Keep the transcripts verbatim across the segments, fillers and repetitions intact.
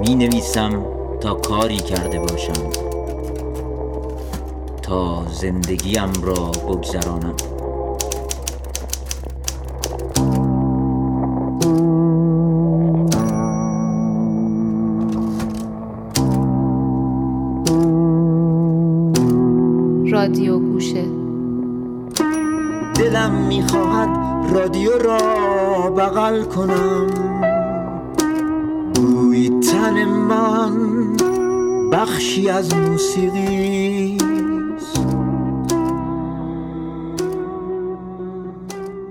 می نویسم تا کاری کرده باشم، تا زندگیم را بگذرانم. رادیو گوشه. دلم میخواهد رادیو را بغل کنم، بوی تن من بخشی از موسیقی.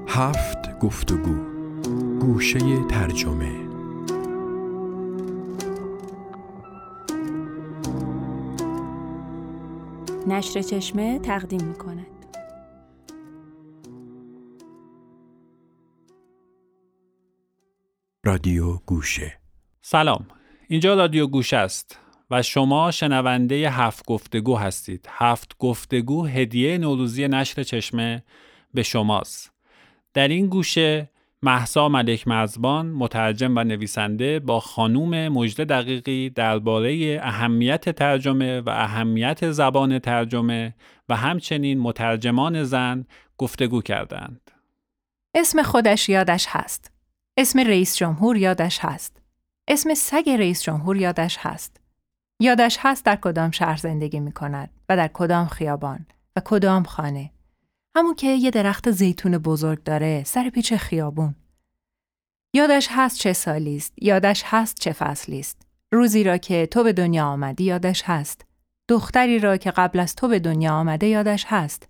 هفت گفتگو، گوشه ترجمه. نشر چشمه تقدیم می‌کند. رادیو گوشه. سلام، اینجا رادیو گوشه است و شما شنونده هفت گفتگو هستید. هفت گفتگو هدیه نوروزی نشر چشمه به شماست. در این گوشه مهسا ملک مزبان، مترجم و نویسنده، با خانوم مژده دقیقی درباره اهمیت ترجمه و اهمیت زبان ترجمه و همچنین مترجمان زن گفتگو کردند. اسم خودش یادش هست. اسم رئیس جمهور یادش هست. اسم سگ رئیس جمهور یادش هست. یادش هست در کدام شهر زندگی می کند و در کدام خیابان و کدام خانه. همون که یه درخت زیتون بزرگ داره سر پیچ خیابون. یادش هست چه سالیست، یادش هست چه فصلیست. روزی را که تو به دنیا آمدی یادش هست. دختری را که قبل از تو به دنیا آمده یادش هست.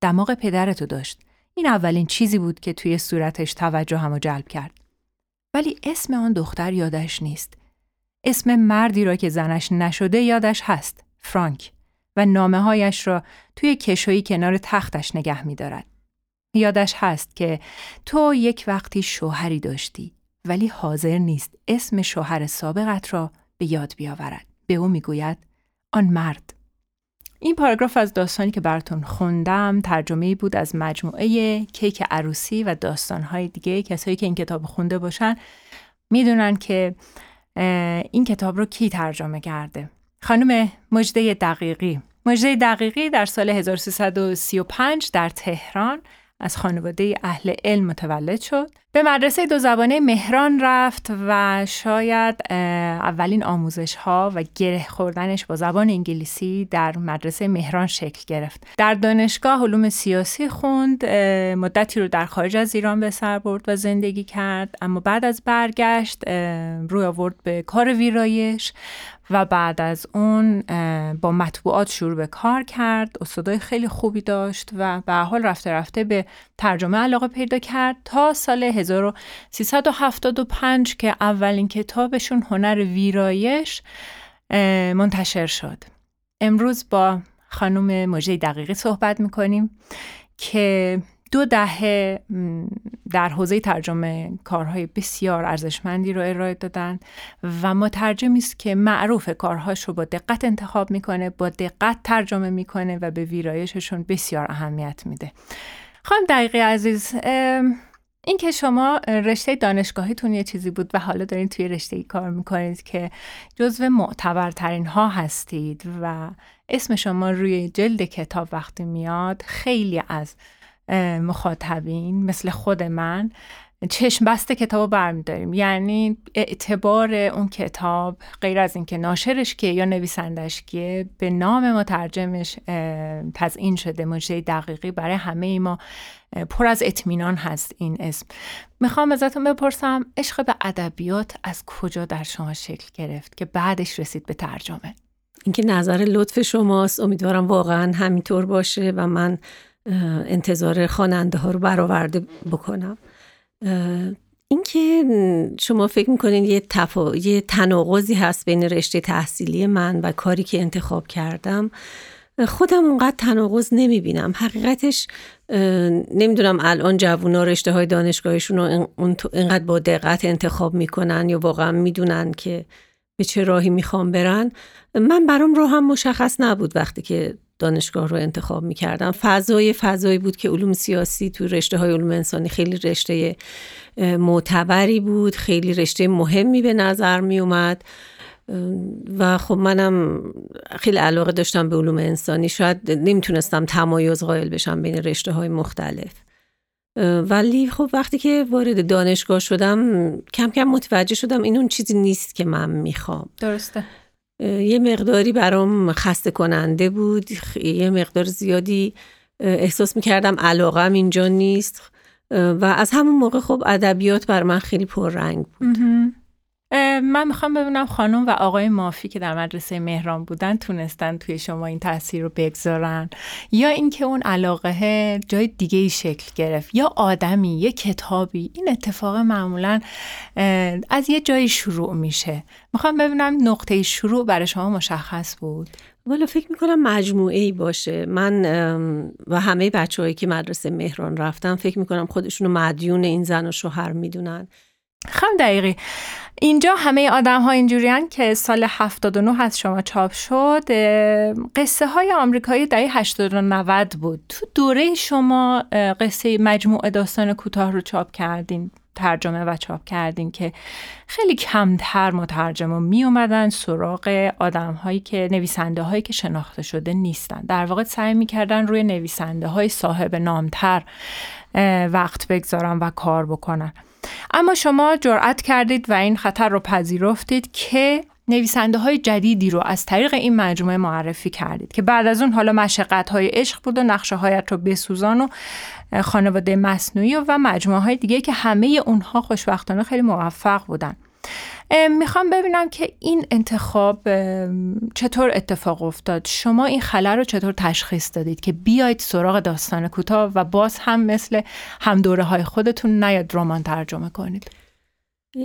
دماغ پدرتو داشت. این اولین چیزی بود که توی صورتش توجه همو جلب کرد. ولی اسم آن دختر یادش نیست. اسم مردی را که زنش نشده یادش هست، فرانک. و نامه هایش را توی کشویی کنار تختش نگه می دارد. یادش هست که تو یک وقتی شوهری داشتی ولی حاضر نیست اسم شوهر سابقت را به یاد بیاورد. به او می گوید آن مرد. این پاراگراف از داستانی که براتون خوندم ترجمه‌ای بود از مجموعه کیک عروسی و داستان‌های دیگه. کسایی که این کتاب خونده باشن می دونن که این کتاب رو کی ترجمه کرده. خانم مژده دقیقی. مژده دقیقی در سال هزار و سیصد و سی و پنج در تهران از خانواده اهل علم متولد شد. به مدرسه دوزبانه مهران رفت و شاید اولین آموزش ها و گره خوردنش با زبان انگلیسی در مدرسه مهران شکل گرفت. در دانشگاه علوم سیاسی خوند، مدتی رو در خارج از ایران به سر برد و زندگی کرد، اما بعد از برگشت روی آورد به کار ویرایش و بعد از اون با مطبوعات شروع به کار کرد. استادای خیلی خوبی داشت و به هر حال رفته رفته به ترجمه علاقه پیدا کرد تا سال هزار و سیصد و هفتاد و پنج که اولین کتابشون هنر ویرایش منتشر شد. امروز با خانم مژده دقیقی صحبت میکنیم که دو دهه در حوزه ترجمه کارهای بسیار ارزشمندی رو ارائه دادن و مترجمی است که معروف کارهاش رو با دقت انتخاب میکنه، با دقت ترجمه میکنه و به ویرایششون بسیار اهمیت میده. خانم دقیقی عزیز، این که شما رشته دانشگاهیتون یه چیزی بود و حالا دارین توی رشته‌ای کار میکنید که جزو معتبرترین ها هستید و اسم شما روی جلد کتاب وقتی میاد خیلی از مخاطبین مثل خود من چشم بسته کتاب رو برمیداریم. یعنی اعتبار اون کتاب غیر از اینکه ناشرش کیه یا نویسندش کیه، به نام مترجمش تزیین شده. مژده دقیقی برای همه ما پر از اطمینان هست این اسم. میخوام ازتون بپرسم عشق به ادبیات از کجا در شما شکل گرفت که بعدش رسید به ترجمه؟ اینکه نظر لطف شماست، امیدوارم واقعا همینطور باشه و من انتظار خواننده ها رو برآورده بکنم. اینکه شما فکر میکنین یه, تفا... یه تناقضی هست بین رشته تحصیلی من و کاری که انتخاب کردم، خودم اونقدر تناقض نمیبینم. حقیقتش نمیدونم الان جوونا رشته های دانشگاهشون رو اینقدر با دقت انتخاب میکنن یا واقعا میدونن که به چه راهی میخوام برن. من برام راه هم مشخص نبود وقتی که دانشگاه رو انتخاب می‌کردم. فضای فضایی بود که علوم سیاسی تو رشته‌های علوم انسانی خیلی رشته معتبری بود، خیلی رشته مهمی به نظر می‌اومد و خب منم خیلی علاقه داشتم به علوم انسانی. شاید نمیتونستم تمایز قائل بشم بین رشته‌های مختلف، ولی خب وقتی که وارد دانشگاه شدم کم کم متوجه شدم این اون چیزی نیست که من میخوام. درسته. یه مقداری برام خسته کننده بود، یه مقدار زیادی احساس میکردم علاقم اینجا نیست و از همون موقع خب ادبیات بر من خیلی پررنگ بود. من میخوام ببینم خانم و آقای مافی که در مدرسه مهران بودن تونستن توی شما این تأثیر رو بگذارن، یا اینکه اون علاقه جای دیگه ای شکل گرفت، یا آدمی، یه کتابی. این اتفاق معمولا از یه جای شروع میشه. میخوام ببینم نقطه شروع برای شما مشخص بود؟ والا فکر میکنم مجموعه ای باشه. من و همه بچه‌هایی که مدرسه مهران رفتن فکر میکنم خودشونو مدیون این زن و شوهر میدونن. خم دقیقی اینجا همه آدم ها اینجوری هن که سال هفتاد و نه از شما چاپ شد. قصه های آمریکایی دهه هشتاد و نه نود بود. تو دوره شما قصه مجموعه داستان کوتاه رو چاپ کردین، ترجمه و چاپ کردین که خیلی کمتر مترجمون می اومدن سراغ آدم هایی که نویسنده هایی که شناخته شده نیستن. در واقع سعی می کردن روی نویسنده های صاحب نامتر وقت بگذارن و کار بکنن. اما شما جرأت کردید و این خطر رو پذیرفتید که نویسنده های جدیدی رو از طریق این مجموعه معرفی کردید که بعد از اون حالا مشقت های عشق بود و نقشه هایت رو بسوزان و خانواده مصنوعی و مجموعه های دیگه که همه اونها خوشبختانه خیلی موفق بودن. میخوام ببینم که این انتخاب چطور اتفاق افتاد؟ شما این خلأ رو چطور تشخیص دادید که بیاید سراغ داستان کوتاه و باز هم مثل هم دوره های خودتون نیاد رمان ترجمه کنید؟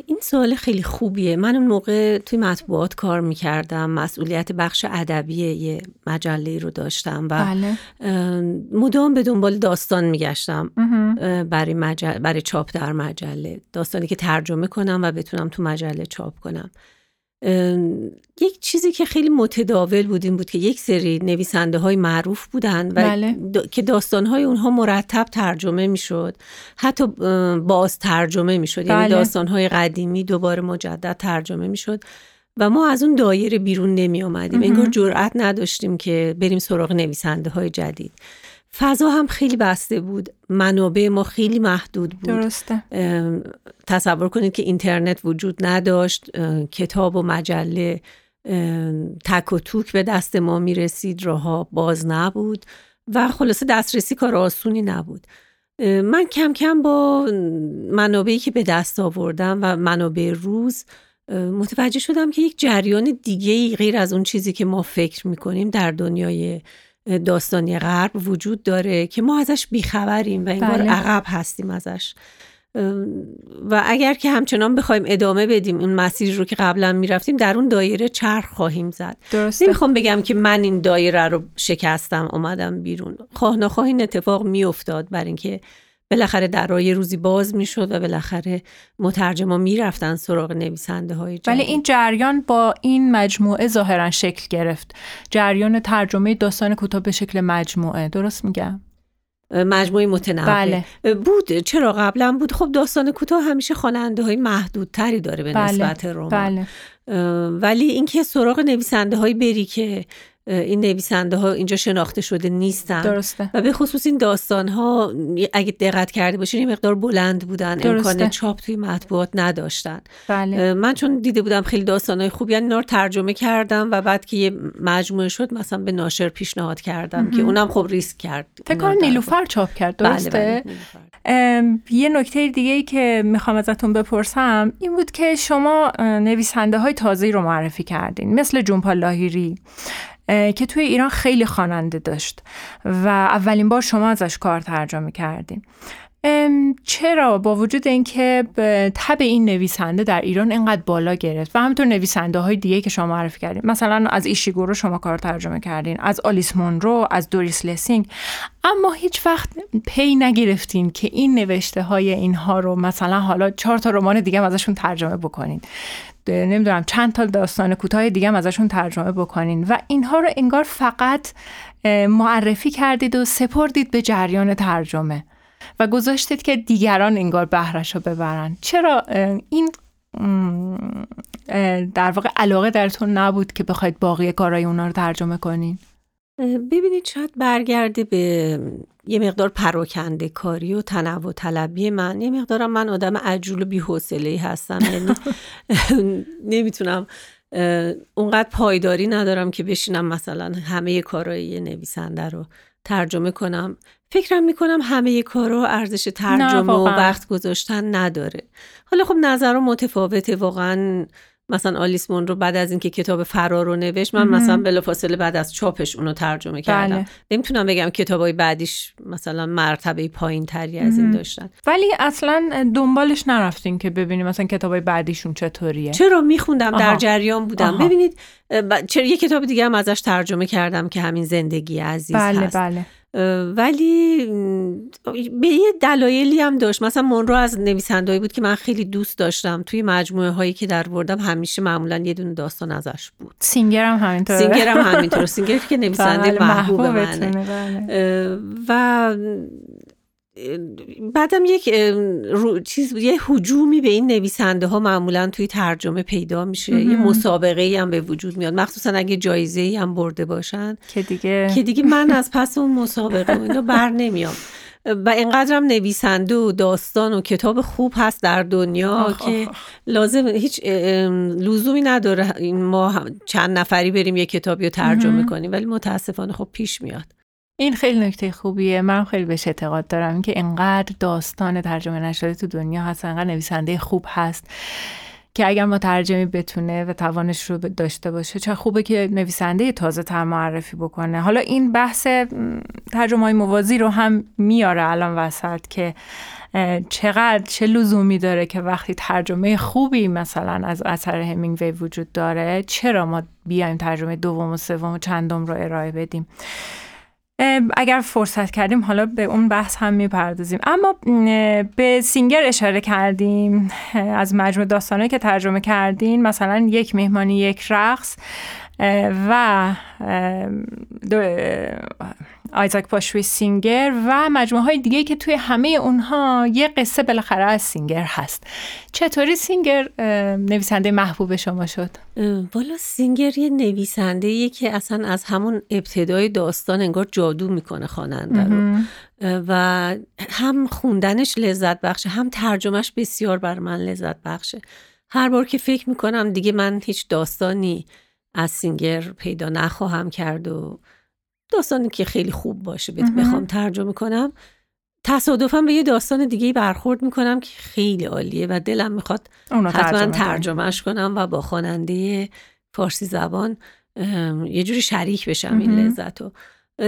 این سوال خیلی خوبیه. من اون موقع توی مطبوعات کار میکردم، مسئولیت بخش ادبی یه مجله رو داشتم و بله. مدام به دنبال داستان میگشتم برای, مجل... برای چاپ در مجله، داستانی که ترجمه کنم و بتونم تو مجله چاپ کنم. یک چیزی که خیلی متداول بود این بود که یک سری نویسنده های معروف بودن و بله. دا... که داستان های اونها مرتب ترجمه می شد، حتی باز ترجمه می شد. بله. یعنی داستان های قدیمی دوباره مجدد ترجمه می شد و ما از اون دایره بیرون نمی آمدیم. انگار جرأت نداشتیم که بریم سراغ نویسنده های جدید. فضا هم خیلی بسته بود، منابع ما خیلی محدود بود. درسته. تصور کنید که اینترنت وجود نداشت، کتاب و مجله تک و توک به دست ما می رسید، راه‌ها باز نبود و خلاصه دسترسی کار آسونی نبود. من کم کم با منابعی که به دست آوردم و منابع روز متوجه شدم که یک جریان دیگه‌ای غیر از اون چیزی که ما فکر می کنیم در دنیای داستانی غرب وجود داره که ما ازش بیخبریم و انگار بله. عقب هستیم ازش و اگر که همچنان بخوایم ادامه بدیم اون مسیری رو که قبلا میرفتیم در اون دایره چرخ خواهیم زد. درسته. نمیخوام بگم که من این دایره رو شکستم اومدم بیرون، خواه نخواه این اتفاق میافتاد، برای اینکه بالاخره درای روزی باز میشد و بالاخره مترجما میرفتن سراغ نویسنده های جدید. ولی این جریان با این مجموعه ظاهرا شکل گرفت، جریان ترجمه داستان کوتاه به شکل مجموعه. درست میگم؟ مجموعه متنوع بله. بود. چرا قبلا بود؟ خب داستان کوتاه همیشه خواننده های محدودتری داره به بله. نسبت رمان بله. ولی اینکه سراغ نویسنده های بری که این نویسنده ها اینجا شناخته شده نیستن. درسته. و به خصوص این داستان ها اگه دقت کرده باشین یه مقدار بلند بودن. درسته. امکان چاپ توی مطبوعات نداشتن. بله. من چون دیده بودم خیلی داستان های خوب، یعنی اینا رو ترجمه کردم و بعد که یه مجموعه شد مثلا به ناشر پیشنهاد کردم که اونم خب ریسک کرد. فکر کنم نیلوفر چاپ کرد. درسته. بله بله. یه نکته دیگه‌ای که میخوام ازتون بپرسم این بود که شما نویسنده های تازه‌ای رو معرفی کردین، مثل جون پالاهیری که توی ایران خیلی خواننده داشت و اولین بار شما ازش کار ترجمه کردین. چرا با وجود اینکه تب این نویسنده در ایران اینقدر بالا گرفت و همینطور نویسنده های دیگه که شما معرفی کردین، مثلا از ایشیگورو شما کار ترجمه کردین، از آلیس مونرو، از دوریس لسینگ، اما هیچ وقت پی نگرفتین که این نوشته های اینها رو مثلا حالا چهار تا رمان دیگه هم ازشون ترجمه بکنین، نمیدونم چند تا داستان کوتاه دیگه هم ازشون ترجمه بکنین و اینها رو انگار فقط معرفی کردید و سپردید به جریان ترجمه و گذاشتید که دیگران انگار بهره‌شو ببرن. چرا این در واقع علاقه درتون نبود که بخواید باقی کارهای اونا رو ترجمه کنین؟ ببینید شاید برگرده به یه مقدار پراکنده کاری و تنوع طلبی من. یه مقدارم من آدم عجول و بی‌حوصله‌ای هستم، یعنی نمیتونم اونقدر پایداری ندارم که بشینم مثلا همه کارهای یه نویسنده رو ترجمه کنم. فکرم میکنم همه کارو ارزش ترجمه و وقت گذاشتن نداره. حالا خب نظرم متفاوته واقعا. مثلا آلیس مونرو بعد از اینکه کتاب فرار رو نوشت، من مثلا بلافاصله بعد از چاپش اونو ترجمه کردم. بله. نمیتونم بگم کتابای بعدیش مثلا مرتبه پایین‌تری از این داشتن، ولی اصلا دنبالش نرفتین که ببینیم مثلا کتابای بعدیشون چطوریه. چرا میخوندم، در جریان بودم. آها. ببینید چرا یه کتاب دیگه هم ازش ترجمه کردم که همین زندگی عزیز بله هست. بله. ولی به یه دلایلی هم داشت. مثلا مونرو از نویسنده‌ای بود که من خیلی دوست داشتم. توی مجموعه هایی که در بردم همیشه معمولا یه دونه داستان ازش بود. سینگر هم همینطور. سینگر هم همینطور. سینگر که نویسنده محبوب منه. و بعدم یک رو... چیز یه هجومی به این نویسنده ها معمولا توی ترجمه پیدا میشه. یه مسابقه هم به وجود میاد، مخصوصا اگه جایزه هم برده باشن که دیگه که دیگه من از پس اون مسابقه اینا بر نمیام. و اینقدرم نویسنده و داستان و کتاب خوب هست در دنیا آخ آخ. که لازم هیچ لزومی نداره ما چند نفری بریم یه کتابی رو ترجمه کنیم، ولی متاسفانه خب پیش میاد. این خیلی نکته خوبیه. من خیلی بهش اعتقاد دارم که اینقدر داستان ترجمه نشده تو دنیا هست، اینقدر نویسنده خوب هست که اگر ما ترجمه بتونه و توانش رو داشته باشه چه خوبه که نویسنده تازه تر معرفی بکنه. حالا این بحث ترجمه‌های موازی رو هم میاره الان وسط که چقدر چه لزومی داره که وقتی ترجمه خوبی مثلا از اثر همینگوی وجود داره چرا ما بیایم ترجمه دوم و سوم و چندم رو ارائه بدیم. اگر فرصت کردیم حالا به اون بحث هم میپردازیم. اما به سینگر اشاره کردیم. از مجموع داستانهایی که ترجمه کردین مثلا یک مهمانی یک رقص و آیزاک باشویس سینگر و مجموعه های دیگه که توی همه اونها یه قصه بالاخره از سینگر هست. چطوری سینگر نویسنده محبوب شما شد؟ والا سینگر یه نویسنده‌ایه که اصلا از همون ابتدای داستان انگار جادو میکنه خواننده رو و هم خوندنش لذت بخشه هم ترجمهش بسیار بر من لذت بخشه. هر بار که فکر میکنم دیگه من هیچ داستانی از سینگر پیدا نخواهم کرد و داستانی که خیلی خوب باشه بخوام ترجمه کنم، تصادفاً به یه داستان دیگه‌ای برخورد میکنم که خیلی عالیه و دلم میخواد حتما ترجمهش کنم و با خواننده فارسی زبان یه جوری شریک بشم این لذت رو.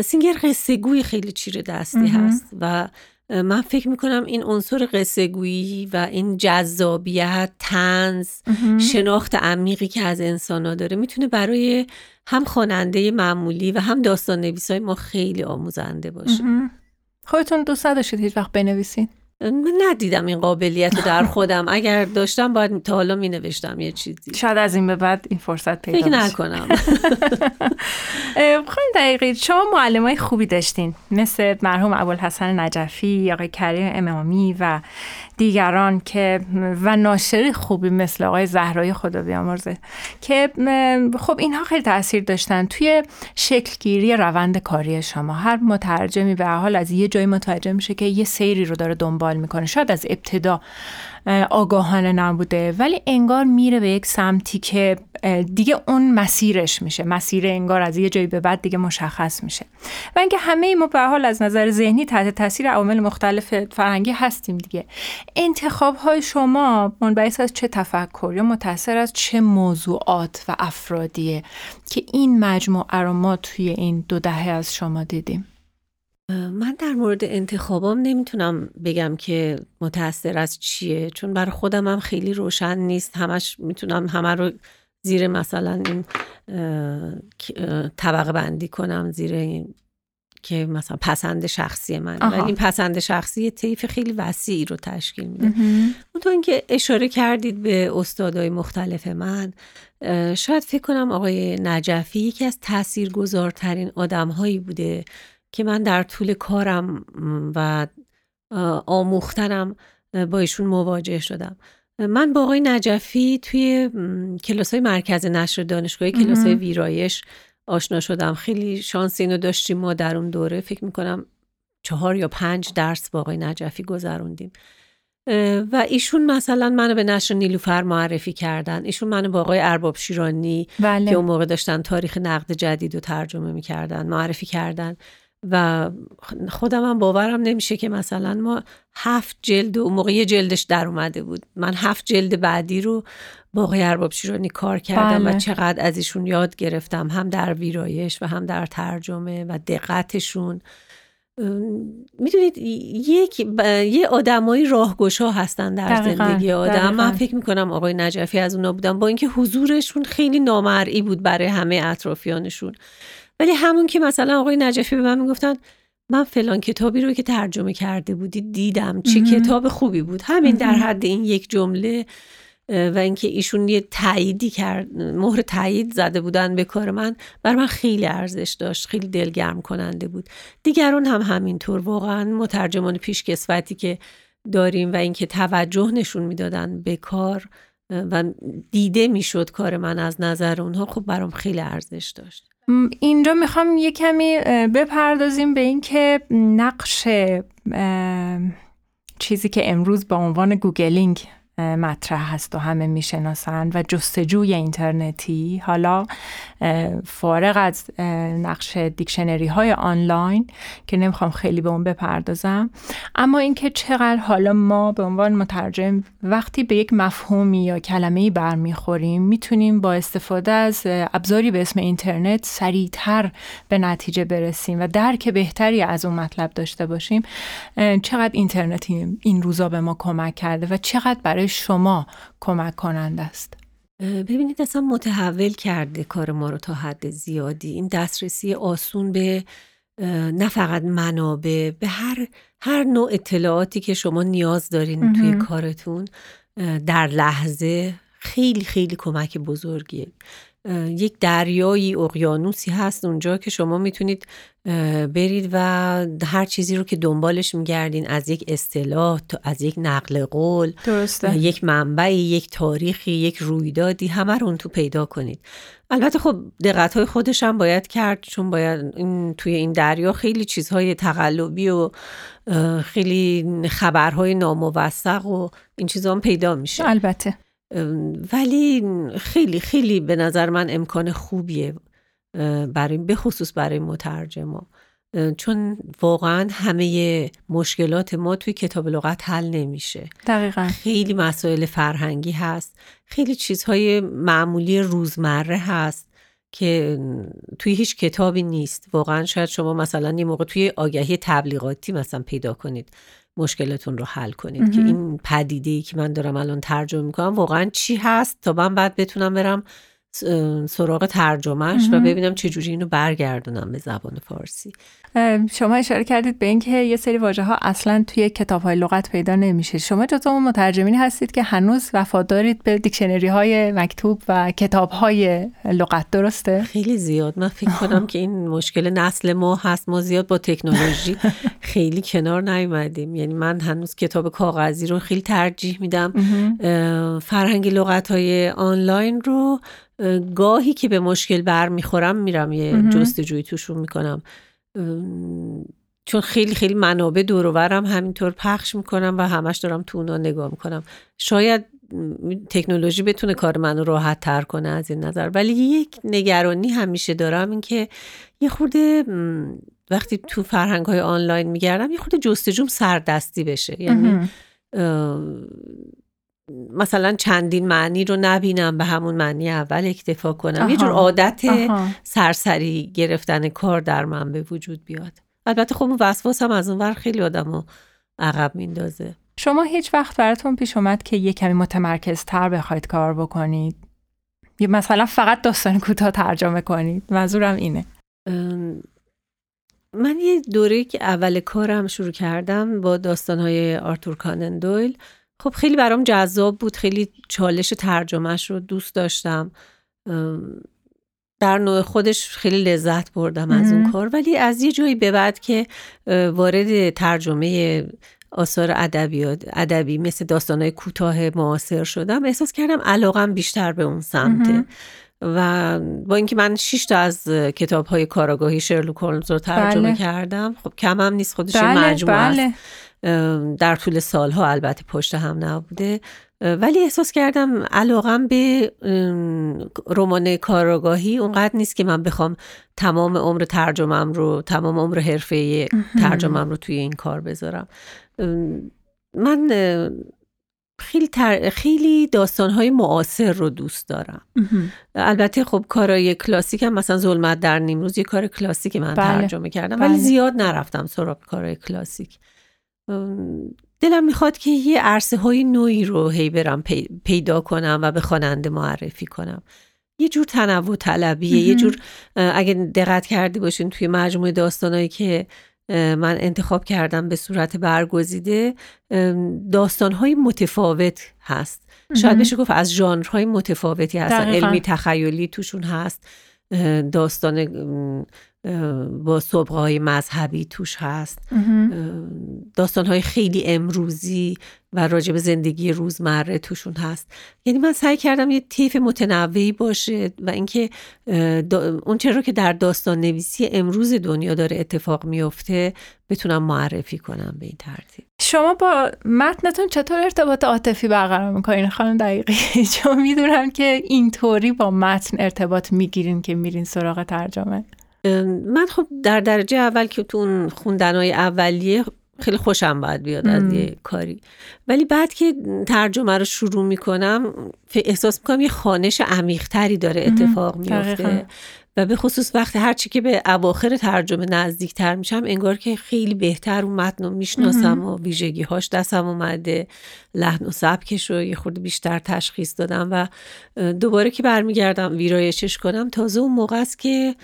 سینگر قصه گویی خیلی چیره دستی هست و من فکر میکنم این عنصر قصه گویی و این جذابیت، طنز، شناخت عمیقی که از انسانا داره میتونه برای هم خواننده معمولی و هم داستان نویسای ما خیلی آموزنده باشه. خودتون دوست داشتید هیچ وقت بنویسین؟ من ندیدم این قابلیت رو در خودم. اگر داشتم باید تا حالا می نوشتم یه چیزی. شاید از این به بعد این فرصت پیدا بشه. فکر نکنم. خانم دقیقی، شما معلمای خوبی داشتین مثل مرحوم ابوالحسن نجفی، آقای کریم امامی و دیگران که و ناشر خوبی مثل آقای زهرای خدا بیامرزه که خب اینها خیلی تأثیر داشتن توی شکل گیری روند کاری شما. هر مترجمی به حال از یه جایی مترجم میشه که یه سیری رو داره دنبال میکنه، شاید از ابتدا آگاهانه نبوده ولی انگار میره به یک سمتی که دیگه اون مسیرش میشه، مسیر انگار از یه جایی به بعد دیگه مشخص میشه. و اینکه همه ما به حال از نظر ذهنی تحت تاثیر عوامل مختلف فرهنگی هستیم دیگه. انتخاب های شما منبعث از چه تفکر یا متأثر از چه موضوعات و افرادیه که این مجموعه رو ما توی این دو دهه از شما دیدیم؟ من در مورد انتخابام نمیتونم بگم که متأثر از چیه، چون برای خودم هم خیلی روشن نیست. همش میتونم همه رو زیر مثلا این طبقه بندی کنم، زیر این که مثلا پسند شخصی من، ولی این پسند شخصی طیف خیلی وسیعی رو تشکیل میده. اونطور که اشاره کردید به استادای مختلف من، شاید فکر کنم آقای نجفی یکی از تاثیرگذارترین آدم‌هایی بوده که من در طول کارم و آموختنم با ایشون مواجه شدم. من با آقای نجفی توی کلاس‌های مرکز نشر دانشگاهی، کلاس‌های ویرایش آشنا شدم. خیلی شانس اینو داشتیم ما در اون دوره، فکر میکنم چهار یا پنج درس با آقای نجفی گذروندیم و ایشون مثلا منو به نشر نیلوفر معرفی کردن، ایشون منو با آقای عرباب شیرانی بله. که اون موقع داشتن تاریخ نقد جدید رو ترجمه میکردن معرفی کردن و خودم هم باورم نمیشه که مثلا ما هفت جلد و موقع یه جلدش در اومده بود، من هفت جلد بعدی رو با آقای عرباب شیرانی کار کردم بله. و چقدر از ایشون یاد گرفتم، هم در ویرایش و هم در ترجمه و دقتشون. میدونید یک یه آدمای راهگشا هستن در دقیقا. زندگی آدم دقیقا. من فکر میکنم آقای نجفی از اونا بودن، با اینکه حضورشون خیلی نامرئی بود برای همه اطرافیانشون، ولی همون که مثلا آقای نجفی به من میگفتن من فلان کتابی رو که ترجمه کرده بودی دیدم، چه کتاب خوبی بود، همین در حد این یک جمله و اینکه ایشون یه تاییدی کرد، مهر تایید زده بودن به کار من، بر من خیلی ارزش داشت، خیلی دلگرم کننده بود. دیگران هم همینطور، واقعا مترجمان پیشکسوتی که داریم و اینکه توجه نشون میدادن به کار و دیده میشد کار من از نظر اونها، خب برام خیلی ارزش داشت. اینجا میخوام یه کمی بپردازیم به این که نقش چیزی که امروز با عنوان گوگلینگ مطرح هست و همه میشناسند و جستجوی اینترنتی، حالا فارغ از نقش دیکشنری های آنلاین که نمیخوام خیلی به اون بپردازم، اما اینکه چقدر حالا ما به عنوان مترجم وقتی به یک مفهومی یا کلمه‌ای برمیخوریم میتونیم با استفاده از ابزاری به اسم اینترنت سریعتر به نتیجه برسیم و درک بهتری از اون مطلب داشته باشیم. چقدر اینترنت این روزا به ما کمک کرده و چقدر برای شما کمک کننده است؟ ببینید اصلا متحول کرده کار ما رو تا حد زیادی، این دسترسی آسون به نه فقط منابع، به هر هر نوع اطلاعاتی که شما نیاز دارین امه. توی کارتون در لحظه خیلی خیلی کمک بزرگیه. یک دریایی، اقیانوسی هست اونجا که شما میتونید برید و هر چیزی رو که دنبالش میگردین، از یک اصطلاح، از یک نقل قول، درسته. یک منبعی، یک تاریخی، یک رویدادی، همه رو اون تو پیدا کنید. البته خب دقت‌های خودش هم باید کرد، چون باید این توی این دریا خیلی چیزهای تقلبی و خیلی خبرهای ناموثق و این چیزا هم پیدا میشه البته، ولی خیلی خیلی به نظر من امکان خوبیه برای، به خصوص برای مترجما، چون واقعا همه مشکلات ما توی کتاب لغت حل نمیشه. دقیقاً. خیلی مسائل فرهنگی هست، خیلی چیزهای معمولی روزمره هست که توی هیچ کتابی نیست. واقعا شاید شما مثلا یه موقع توی آگهی تبلیغاتی مثلا پیدا کنید مشکلتون رو حل کنید امه. که این پدیده‌ای که من دارم الان ترجمه میکنم واقعا چی هست، تا من بعد بتونم برم سراغ ترجمهش و ببینم چجوری اینو برگردونم به زبان فارسی. شما اشاره کردید به این که یه سری واژه ها اصلا توی کتاب های لغت پیدا نمیشه. شما جزو اون مترجمین هستید که هنوز وفادارید به دیکشنری های مکتوب و کتاب های لغت، درسته؟ خیلی زیاد. من فکر کنم که این مشکل نسل ما هست، ما زیاد با تکنولوژی خیلی کنار نیومدیم. یعنی من هنوز کتاب کاغذی رو خیلی ترجیح میدم، فرهنگ لغت های آنلاین رو گاهی که به مشکل برمیخورم میرم یه جستجوی توشون میکنم، چون خیلی خیلی منابع دور و برم همینطور پخش میکنم و همش دارم تو اونا نگاه میکنم. شاید تکنولوژی بتونه کار منو راحت تر کنه از این نظر، ولی یک نگرانی همیشه دارم، این که یه خورده وقتی تو فرهنگ های آنلاین میگردم یه خورده جستجوم سردستی بشه، یعنی مثلا چندین معنی رو نبینم، به همون معنی اول اکتفا کنم، یه جور عادت آها. سرسری گرفتن کار در من به وجود بیاد. البته خب اون وسواس هم از اونور خیلی آدمو عقب میندازه. شما هیچ وقت براتون پیش اومد که یه کمی متمرکزتر بخواید کار بکنید؟ یا مثلا فقط داستان کوتاه ترجمه کنید؟ منظورم اینه. من یه دوره که اول کارم شروع کردم با داستان‌های آرتور کانن دویل، خب خیلی برام جذاب بود، خیلی چالش ترجمهش رو دوست داشتم، در نوع خودش خیلی لذت بردم از اون کار. ولی از یه جایی به بعد که وارد ترجمه آثار ادبیات ادبی مثل داستان‌های کوتاه معاصر شدم، احساس کردم علاقم بیشتر به اون سمته. و با اینکه من شش تا از کتاب‌های کاراگاهی شرلوک هولمز رو ترجمه بله. کردم، خب کم هم نیست، خودش بله، مجموعه بله. است در طول سالها، البته پشت هم نبوده، ولی احساس کردم علاقم به رمان کاراگاهی اونقدر نیست که من بخوام تمام عمر ترجمه‌ام رو تمام عمر حرفه ترجمه‌ام رو توی این کار بذارم. من خیلی تر... خیلی داستان‌های معاصر رو دوست دارم. البته خب کارهای کلاسیک هم، مثلا ظلمت در نیمروز یه کار کلاسیک من بله. ترجمه کردم، ولی بله. زیاد نرفتم سراغ کارهای کلاسیک. دلم میخواد که یه عرصه های نوعی رو هی برم پی... پیدا کنم و به خواننده معرفی کنم. یه جور تنوع طلبیه، یه جور اگه دقت کرده باشین توی مجموعه داستانایی که من انتخاب کردم به صورت برگزیده، داستان‌های متفاوت هست. شاید بشه گفت از ژانرهای متفاوتی هست. دقیقا. علمی تخیلی توشون هست، داستان با سبقه‌های مذهبی توش هست، داستان‌های خیلی امروزی و راجع به زندگی روزمره توشون هست. یعنی من سعی کردم یه طیف متنوعی باشه و اینکه اون چرا که در داستان نویسی امروز دنیا داره اتفاق میفته بتونم معرفی کنم به این ترتیب. شما با متنتون چطور ارتباط عاطفی برقرار میکنین خانم دقیقی؟ چون میدونم که اینطوری با متن ارتباط میگیرین که میرین سراغ ترجمه. من خب در درجه اول که تو اون خوندنهای اولیه خیلی خوشم باید بیاد از یه کاری، ولی بعد که ترجمه رو شروع میکنم احساس میکنم یه خانش عمیق‌تری داره اتفاق میفته، و به خصوص وقتی هرچی که به اواخر ترجمه نزدیکتر میشم انگار که خیلی بهتر اون متن رو میشناسم و ویژگی‌هاش دستم اومده، لحن و سبکش رو یه خورده بیشتر تشخیص دادم، و دوباره که برمیگردم ویرایشش کنم تازه اون موقع است که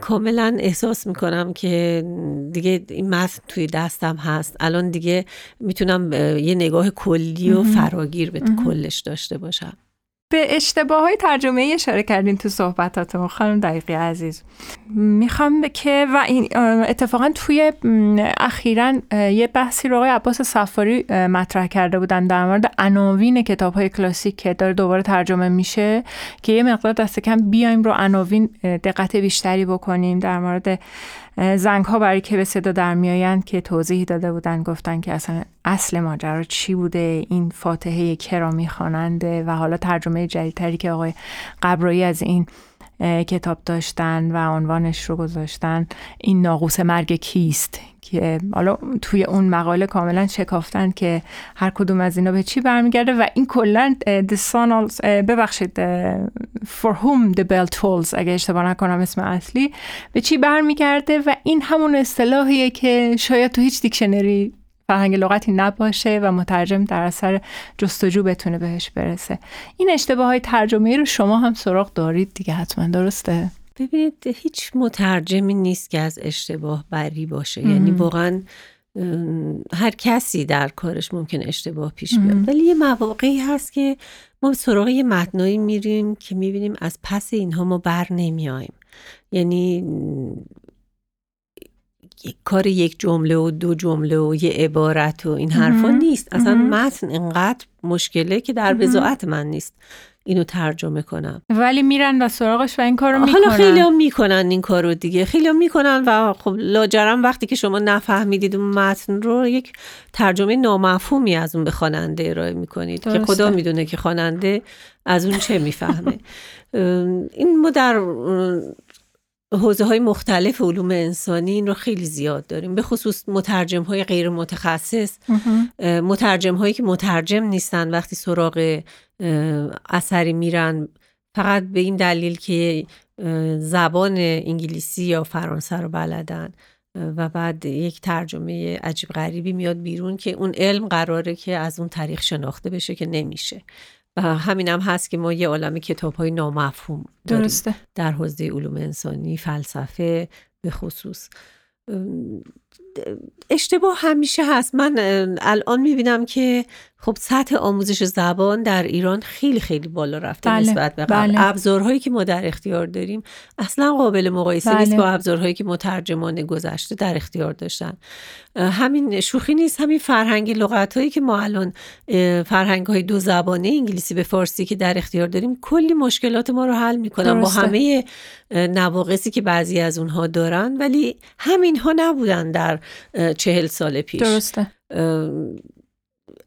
کاملا احساس میکنم که دیگه این متن توی دستم هست، الان دیگه میتونم یه نگاه کلی و فراگیر به کلش داشته باشم. به اشتباه‌های ترجمه اشاره کردین تو صحبتاتون خانم دقیقی عزیز. میخوام که و اتفاقا توی اخیراً یه بحثی رو آقای عباس سفاری مطرح کرده بودن در مورد عناوین کتاب‌های کلاسیک که داره دوباره ترجمه میشه، که یه مقدار دست کم بیایم رو عناوین دقت بیشتری بکنیم. در مورد زنگ‌ها برای که به صدا در می‌آیند که توضیح داده بودن، گفتن که اصلا اصل ماجرا چی بوده، این فاتحه کرامی خواننده و حالا ترجمه جدیدتری که آقای قبرایی از این کتاب داشتن و عنوانش رو گذاشتن این ناقوس مرگ کیست، که حالا توی اون مقاله کاملا شکافتن که هر کدوم از اینا به چی برمیگرده. و این کلا the son also, ببخشید for whom the bell tolls اگه اشتباه نکنم اسم اصلی، به چی برمیگرده. و این همون اصطلاحیه که شاید تو هیچ دیکشنری فرهنگ لغتی نباشه و مترجم در اثر جستجو بتونه بهش برسه. این اشتباه‌های ترجمه‌ای رو شما هم سراغ دارید دیگه حتما، درسته؟ ببینید هیچ مترجمی نیست که از اشتباه بری باشه. ام. یعنی واقعا هر کسی در کارش ممکن اشتباه پیش بیاد. ام. ولی یه مواقعی هست که ما سراغ یه متنایی میریم که میبینیم از پس اینها ما بر نمیایم. یعنی یک کار یک جمله و دو جمله و یه عبارت و این حرفا نیست. اصلا متن اینقدر مشکله که در بضاعت من نیست اینو ترجمه کنم، ولی میرن و سراغش و این کارو میکنن. حالا خیلی هم میکنن این کارو دیگه، خیلی هم میکنن. و خب لاجرم وقتی که شما نفهمیدید اون متن رو، یک ترجمه نامفهومی از اون به خواننده ارائه میکنید که خدا میدونه که خواننده از اون چه میفهمه. این ما در حوزه های مختلف علوم انسانی این رو خیلی زیاد داریم، به خصوص مترجم های غیر متخصص، مترجم هایی که مترجم نیستن وقتی سراغ اثری میرن فقط به این دلیل که زبان انگلیسی یا فرانسه رو بلدن و بعد یک ترجمه عجیب غریبی میاد بیرون که اون علم قراره که از اون طریق شناخته بشه که نمیشه. و همین هم هست که ما یه عالمه کتاب‌های نامفهوم داریم. درسته. در حوزه علوم انسانی، فلسفه به خصوص. اشتباه همیشه هست. من الان میبینم که خب سطح آموزش زبان در ایران خیلی خیلی بالا رفته بله، نسبت به قبل. بله. ابزارهایی که ما در اختیار داریم اصلا قابل مقایسه بله. نیست با ابزارهایی که مترجمان گذشته در اختیار داشتن. همین شوخی نیست، همین فرهنگ لغت‌هایی که ما الان فرهنگ‌های دو زبانه انگلیسی به فارسی که در اختیار داریم کلی مشکلات ما رو حل می‌کنن با همه نواقصی که بعضی از اونها دارن، ولی همین‌ها نبودن در چهل سال پیش. درسته.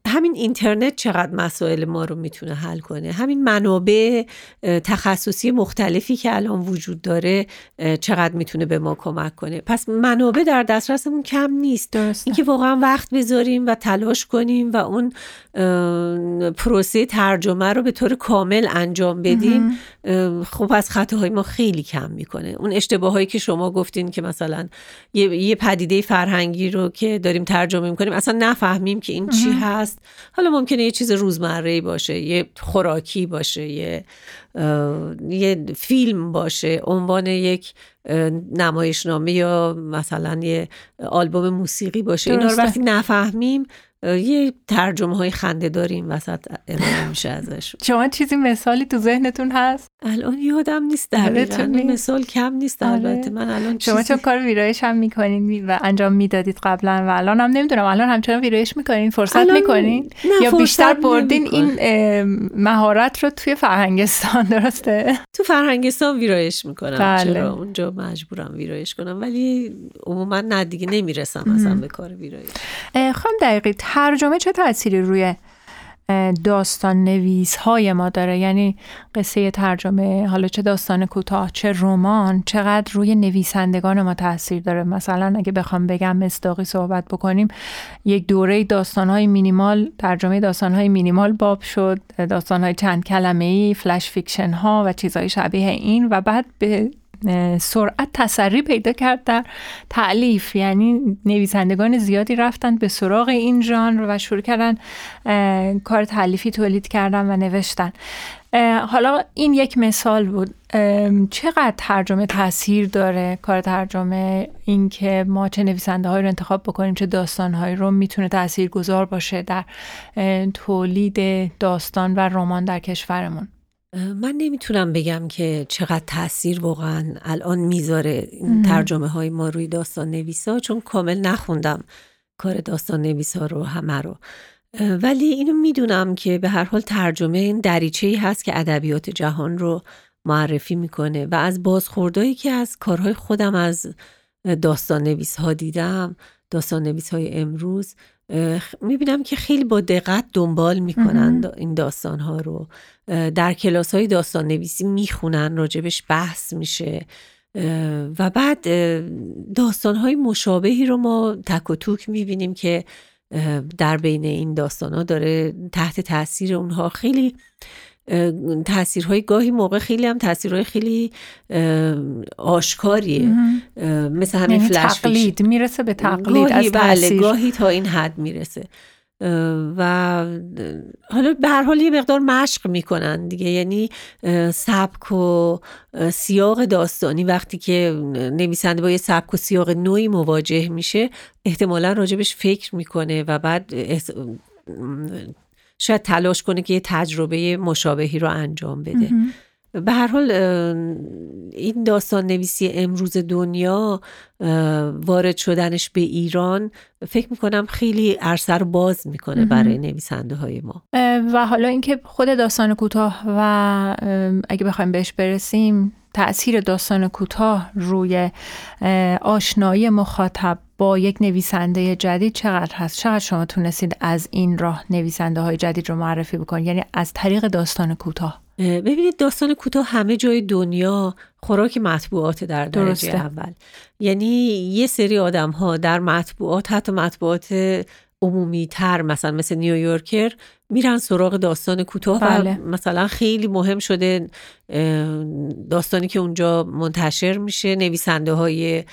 همین اینترنت چقدر مسائل ما رو میتونه حل کنه، همین منابع تخصصی مختلفی که الان وجود داره چقدر میتونه به ما کمک کنه. پس منابع در دسترسمون کم نیست. درسته. اینکه واقعا وقت بذاریم و تلاش کنیم و اون پروسه ترجمه رو به طور کامل انجام بدیم خب از خطاهای ما خیلی کم میکنه. اون اشتباهایی که شما گفتین که مثلا یه, یه پدیده فرهنگی رو که داریم ترجمه میکنیم اصلا نفهمیم که این چی هست. حالا ممکنه یه چیز روزمره‌ای باشه، یه خوراکی باشه، یه یه فیلم باشه، عنوان یک نمایشنامه یا مثلا یه آلبوم موسیقی باشه. اینا رو وقتی نفهمیم یه ترجمه‌های خنده‌دار این وسط ارائه میشه ازش. شما چیزی مثالی تو ذهنتون هست؟ الان یادم نیست دقیقاً، مثال کم نیست البته. من الان شما چون کار ویرایش هم می‌کنین و انجام میدادید قبلا و الان هم نمیدونم الان همچنان ویرایش می‌کنین، فرصت می‌کنین یا بیشتر بردین این مهارت رو توی فرهنگستان؟ درسته؟ تو فرهنگستان ویرایش می‌کنم، چرا اونجا مجبورم ویرایش کنم، ولی عموما نه دیگه نمیرسم اصلا به کار ویرایش. خب دقیقاً ترجمه چه تأثیری روی داستان نویس‌های ما داره؟ یعنی قصه ترجمه، حالا چه داستان کوتاه چه رمان، چقدر روی نویسندگان ما تأثیر داره؟ مثلا اگه بخوام بگم مصداقی صحبت بکنیم، یک دوره داستان‌های مینیمال، ترجمه داستان‌های مینیمال باب شد، داستان‌های چند کلمه‌ای، فلش فیکشن‌ها و چیزهای شبیه این و بعد به سرعت تسری پیدا کرد در تألیف. یعنی نویسندگان زیادی رفتن به سراغ این ژانر و شروع کردن کار تألیفی تولید کردن و نوشتن. حالا این یک مثال بود. چقدر ترجمه تأثیر داره؟ کار ترجمه، این که ما چه نویسنده هایی رو انتخاب بکنیم، چه داستان هایی رو، میتونه تأثیر گذار باشه در تولید داستان و رمان در کشورمون. من نمیتونم بگم که چقدر تأثیر واقعا الان میذاره این ترجمه های ما روی داستان نویسا، چون کامل نخوندم کار داستان نویسا رو همه رو، ولی اینو میدونم که به هر حال ترجمه این دریچه‌ای هست که ادبیات جهان رو معرفی میکنه و از بازخوردایی که از کارهای خودم از داستان نویس ها دیدم، داستان نویس های امروز، میبینم که خیلی با دقت دنبال میکنن این داستان ها رو، در کلاس های داستان نویسی میخونن، راجبش بحث میشه و بعد داستان های مشابهی رو ما تک و توک میبینیم که در بین این داستان ها داره تحت تاثیر اونها خیلی تأثیرهای گاهی موقع خیلی هم تأثیرهای خیلی آشکاریه. مثل همین فلش تقلید میرسه به تقلید از تأثیر. بله، گاهی تا این حد میرسه و حالا به هر حال یه مقدار مشق میکنن دیگه. یعنی سبک و سیاق داستانی وقتی که نویسنده با یه سبک و سیاق نوعی مواجه میشه احتمالا راجبش فکر میکنه و بعد احس... شاید تلاش کنه که یه تجربه مشابهی رو انجام بده. به هر حال این داستان نویسی امروز دنیا، وارد شدنش به ایران فکر میکنم خیلی عرصه رو باز میکنه برای نویسنده های ما. و حالا اینکه خود داستان کوتاه و اگه بخوایم بهش برسیم، تأثیر داستان کوتاه روی آشنایی مخاطب با یک نویسنده جدید چقدر هست؟ چقدر شما تونستید از این راه نویسنده های جدید رو معرفی بکنید، یعنی از طریق داستان کوتاه؟ ببینید داستان کوتاه همه جای دنیا خوراک مطبوعات در درجه درسته. اول. یعنی یه سری آدم ها در مطبوعات، حتی مطبوعات عمومی تر مثلا مثل نیویورکر، میرن سراغ داستان کوتاه. بله. و مثلا خیلی مهم شده داستانی که اونجا منتشر میشه، نویسنده های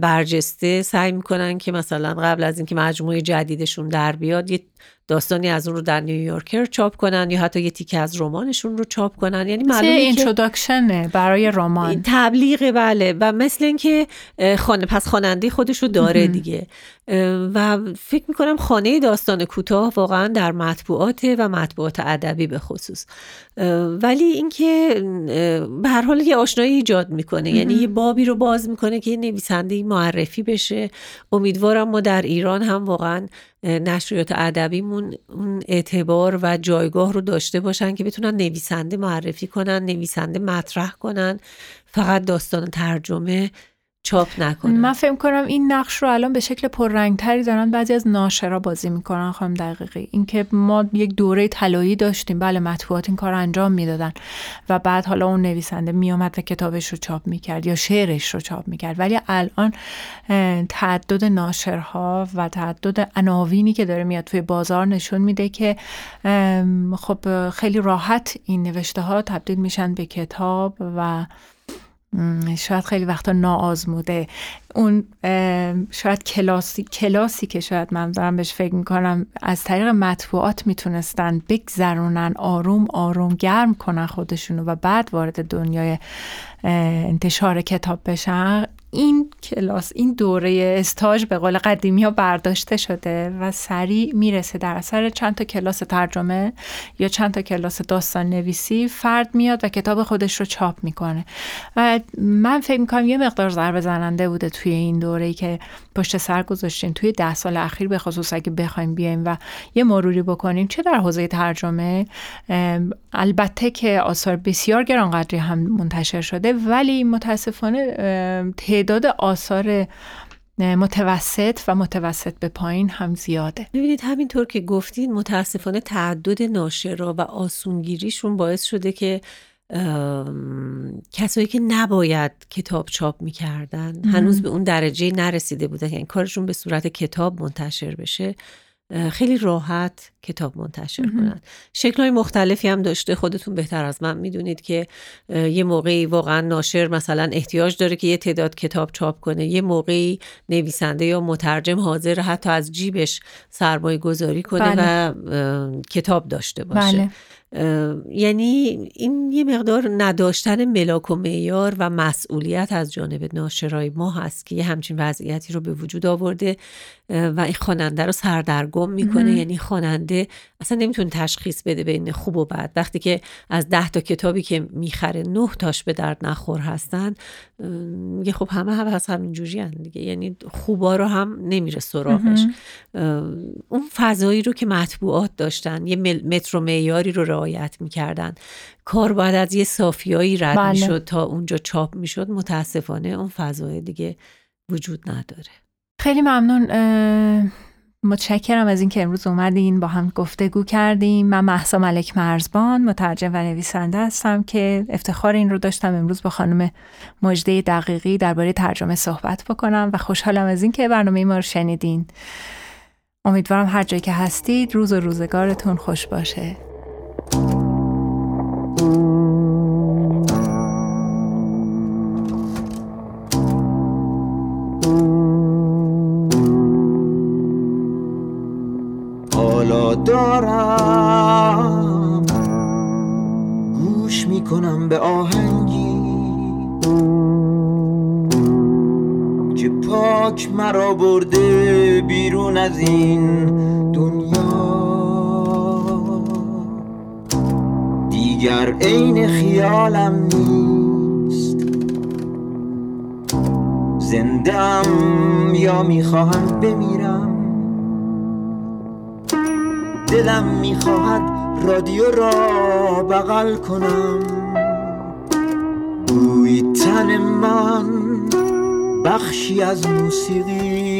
برجسته سعی میکنن که مثلا قبل از اینکه مجموعه جدیدشون در بیاد یه داستانی از اون رو در نیویورکر چاپ کنن یا حتی یه تیکه از رمانشون رو چاپ کنن. یعنی معلومه که اینتروداکشنه برای رمان، تبلیغ. بله. و مثل اینکه خانه پس خواننده خودش رو داره دیگه. و فکر میکنم خانه داستان کوتاه واقعا در مطبوعات و مطبوعات ادبی به خصوص، ولی اینکه به هر حال یه آشنایی ایجاد میکنه، یعنی یه بابی رو باز میکنه که یه نویسنده معرفی بشه. امیدوارم ما در ایران هم واقعا نشریات ادبیمون اون اعتبار و جایگاه رو داشته باشن که بتونن نویسنده معرفی کنن، نویسنده مطرح کنن، فقط داستان ترجمه چاپ نکنن. من فکر کنم این نقش رو الان به شکل پررنگتری دارن بعضی از ناشرا بازی میکنن. خانم دقیقی، اینکه ما یک دوره طلایی داشتیم، بله، مطبوعات این کار انجام میدادن و بعد حالا اون نویسنده میومد و کتابش رو چاپ میکرد یا شعرش رو چاپ میکرد، ولی الان تعدد ناشرها و تعدد عناوینی که داره میاد توی بازار نشون میده که خب خیلی راحت این نوشته ها تبدیل میشن به کتاب و شاید خیلی وقتا ناآزموده. اون شاید کلاسی کلاسی که شاید من دارم بهش فکر میکنم از طریق مطبوعات میتونستن بگذرونن، آروم آروم گرم کنن خودشونو و بعد وارد دنیای انتشار کتاب بشن. این کلاس، این دوره استاژ به قول قدیمی ها برداشته شده و سریع میرسه. در اثر چند تا کلاس ترجمه یا چند تا کلاس داستان نویسی فرد میاد و کتاب خودش رو چاپ میکنه و من فکر میکنم یه مقدار ضربه زننده بوده توی این دوره‌ای که پشت سر گذاشتیم. توی ده سال اخیر به خصوص اگه بخوایم بیایم و یه مروری بکنیم چه در حوزه ترجمه، البته که آثار بسیار گرانقدری هم منتشر شده، ولی متاسفانه تعداد آثار متوسط و متوسط به پایین هم زیاده. ببینید همینطور که گفتید متاسفانه تعدد ناشرا و آسونگیریشون باعث شده که کسایی که نباید کتاب چاپ میکردن هنوز به اون درجه نرسیده بودن، یعنی کارشون به صورت کتاب منتشر بشه، خیلی راحت کتاب منتشر کنن. شکل‌های مختلفی هم داشته، خودتون بهتر از من میدونید که یه موقعی واقعا ناشر مثلا احتیاج داره که یه تعداد کتاب چاپ کنه، یه موقعی نویسنده یا مترجم حاضر حتی از جیبش سرمایه گذاری کنه. بله. و کتاب داشته باشه. بله. یعنی این یه مقدار نداشتن ملاک و معیار و مسئولیت از جانب ناشرای ما هست که یه همچین وضعیتی رو به وجود آورده و این خواننده رو سردرگم میکنه. یعنی خواننده اصلا نمیتونه تشخیص بده بین خوب و بد. وقتی که از ده تا کتابی که میخره نه تاش به درد نخور هستن، میگه خب همه هم هست همینجوری هستن دیگه، یعنی خوبا رو هم نمیره سراغش. اون فضایی رو که مطبوعات داشتن یه متر و معیاری رو رعایت میکردن، کار باید از یه صافیایی رد بله. میشد تا اونجا چاپ میشد، متاسفانه اون فضای دیگه وجود نداره. خیلی ممنون، متشکرم از این که امروز اومدین با هم گفتگو کردیم. من مهسا ملک مرزبان، مترجم و نویسنده هستم که افتخار این رو داشتم امروز با خانم مژده دقیقی درباره ترجمه صحبت بکنم و خوشحالم از این که برنامه ما رو شنیدین. امیدوارم هر جایی که هستید روز و روزگارتون خوش باشه. حالا دارم گوش میکنم به آهنگی که پاک مرا برده بیرون از این دنیا، دیگر عین خیالم نیست، زندم یا میخواهم بمیرم، دلم میخواهد رادیو را بغل کنم، بوی تن من بخشی از موسیقی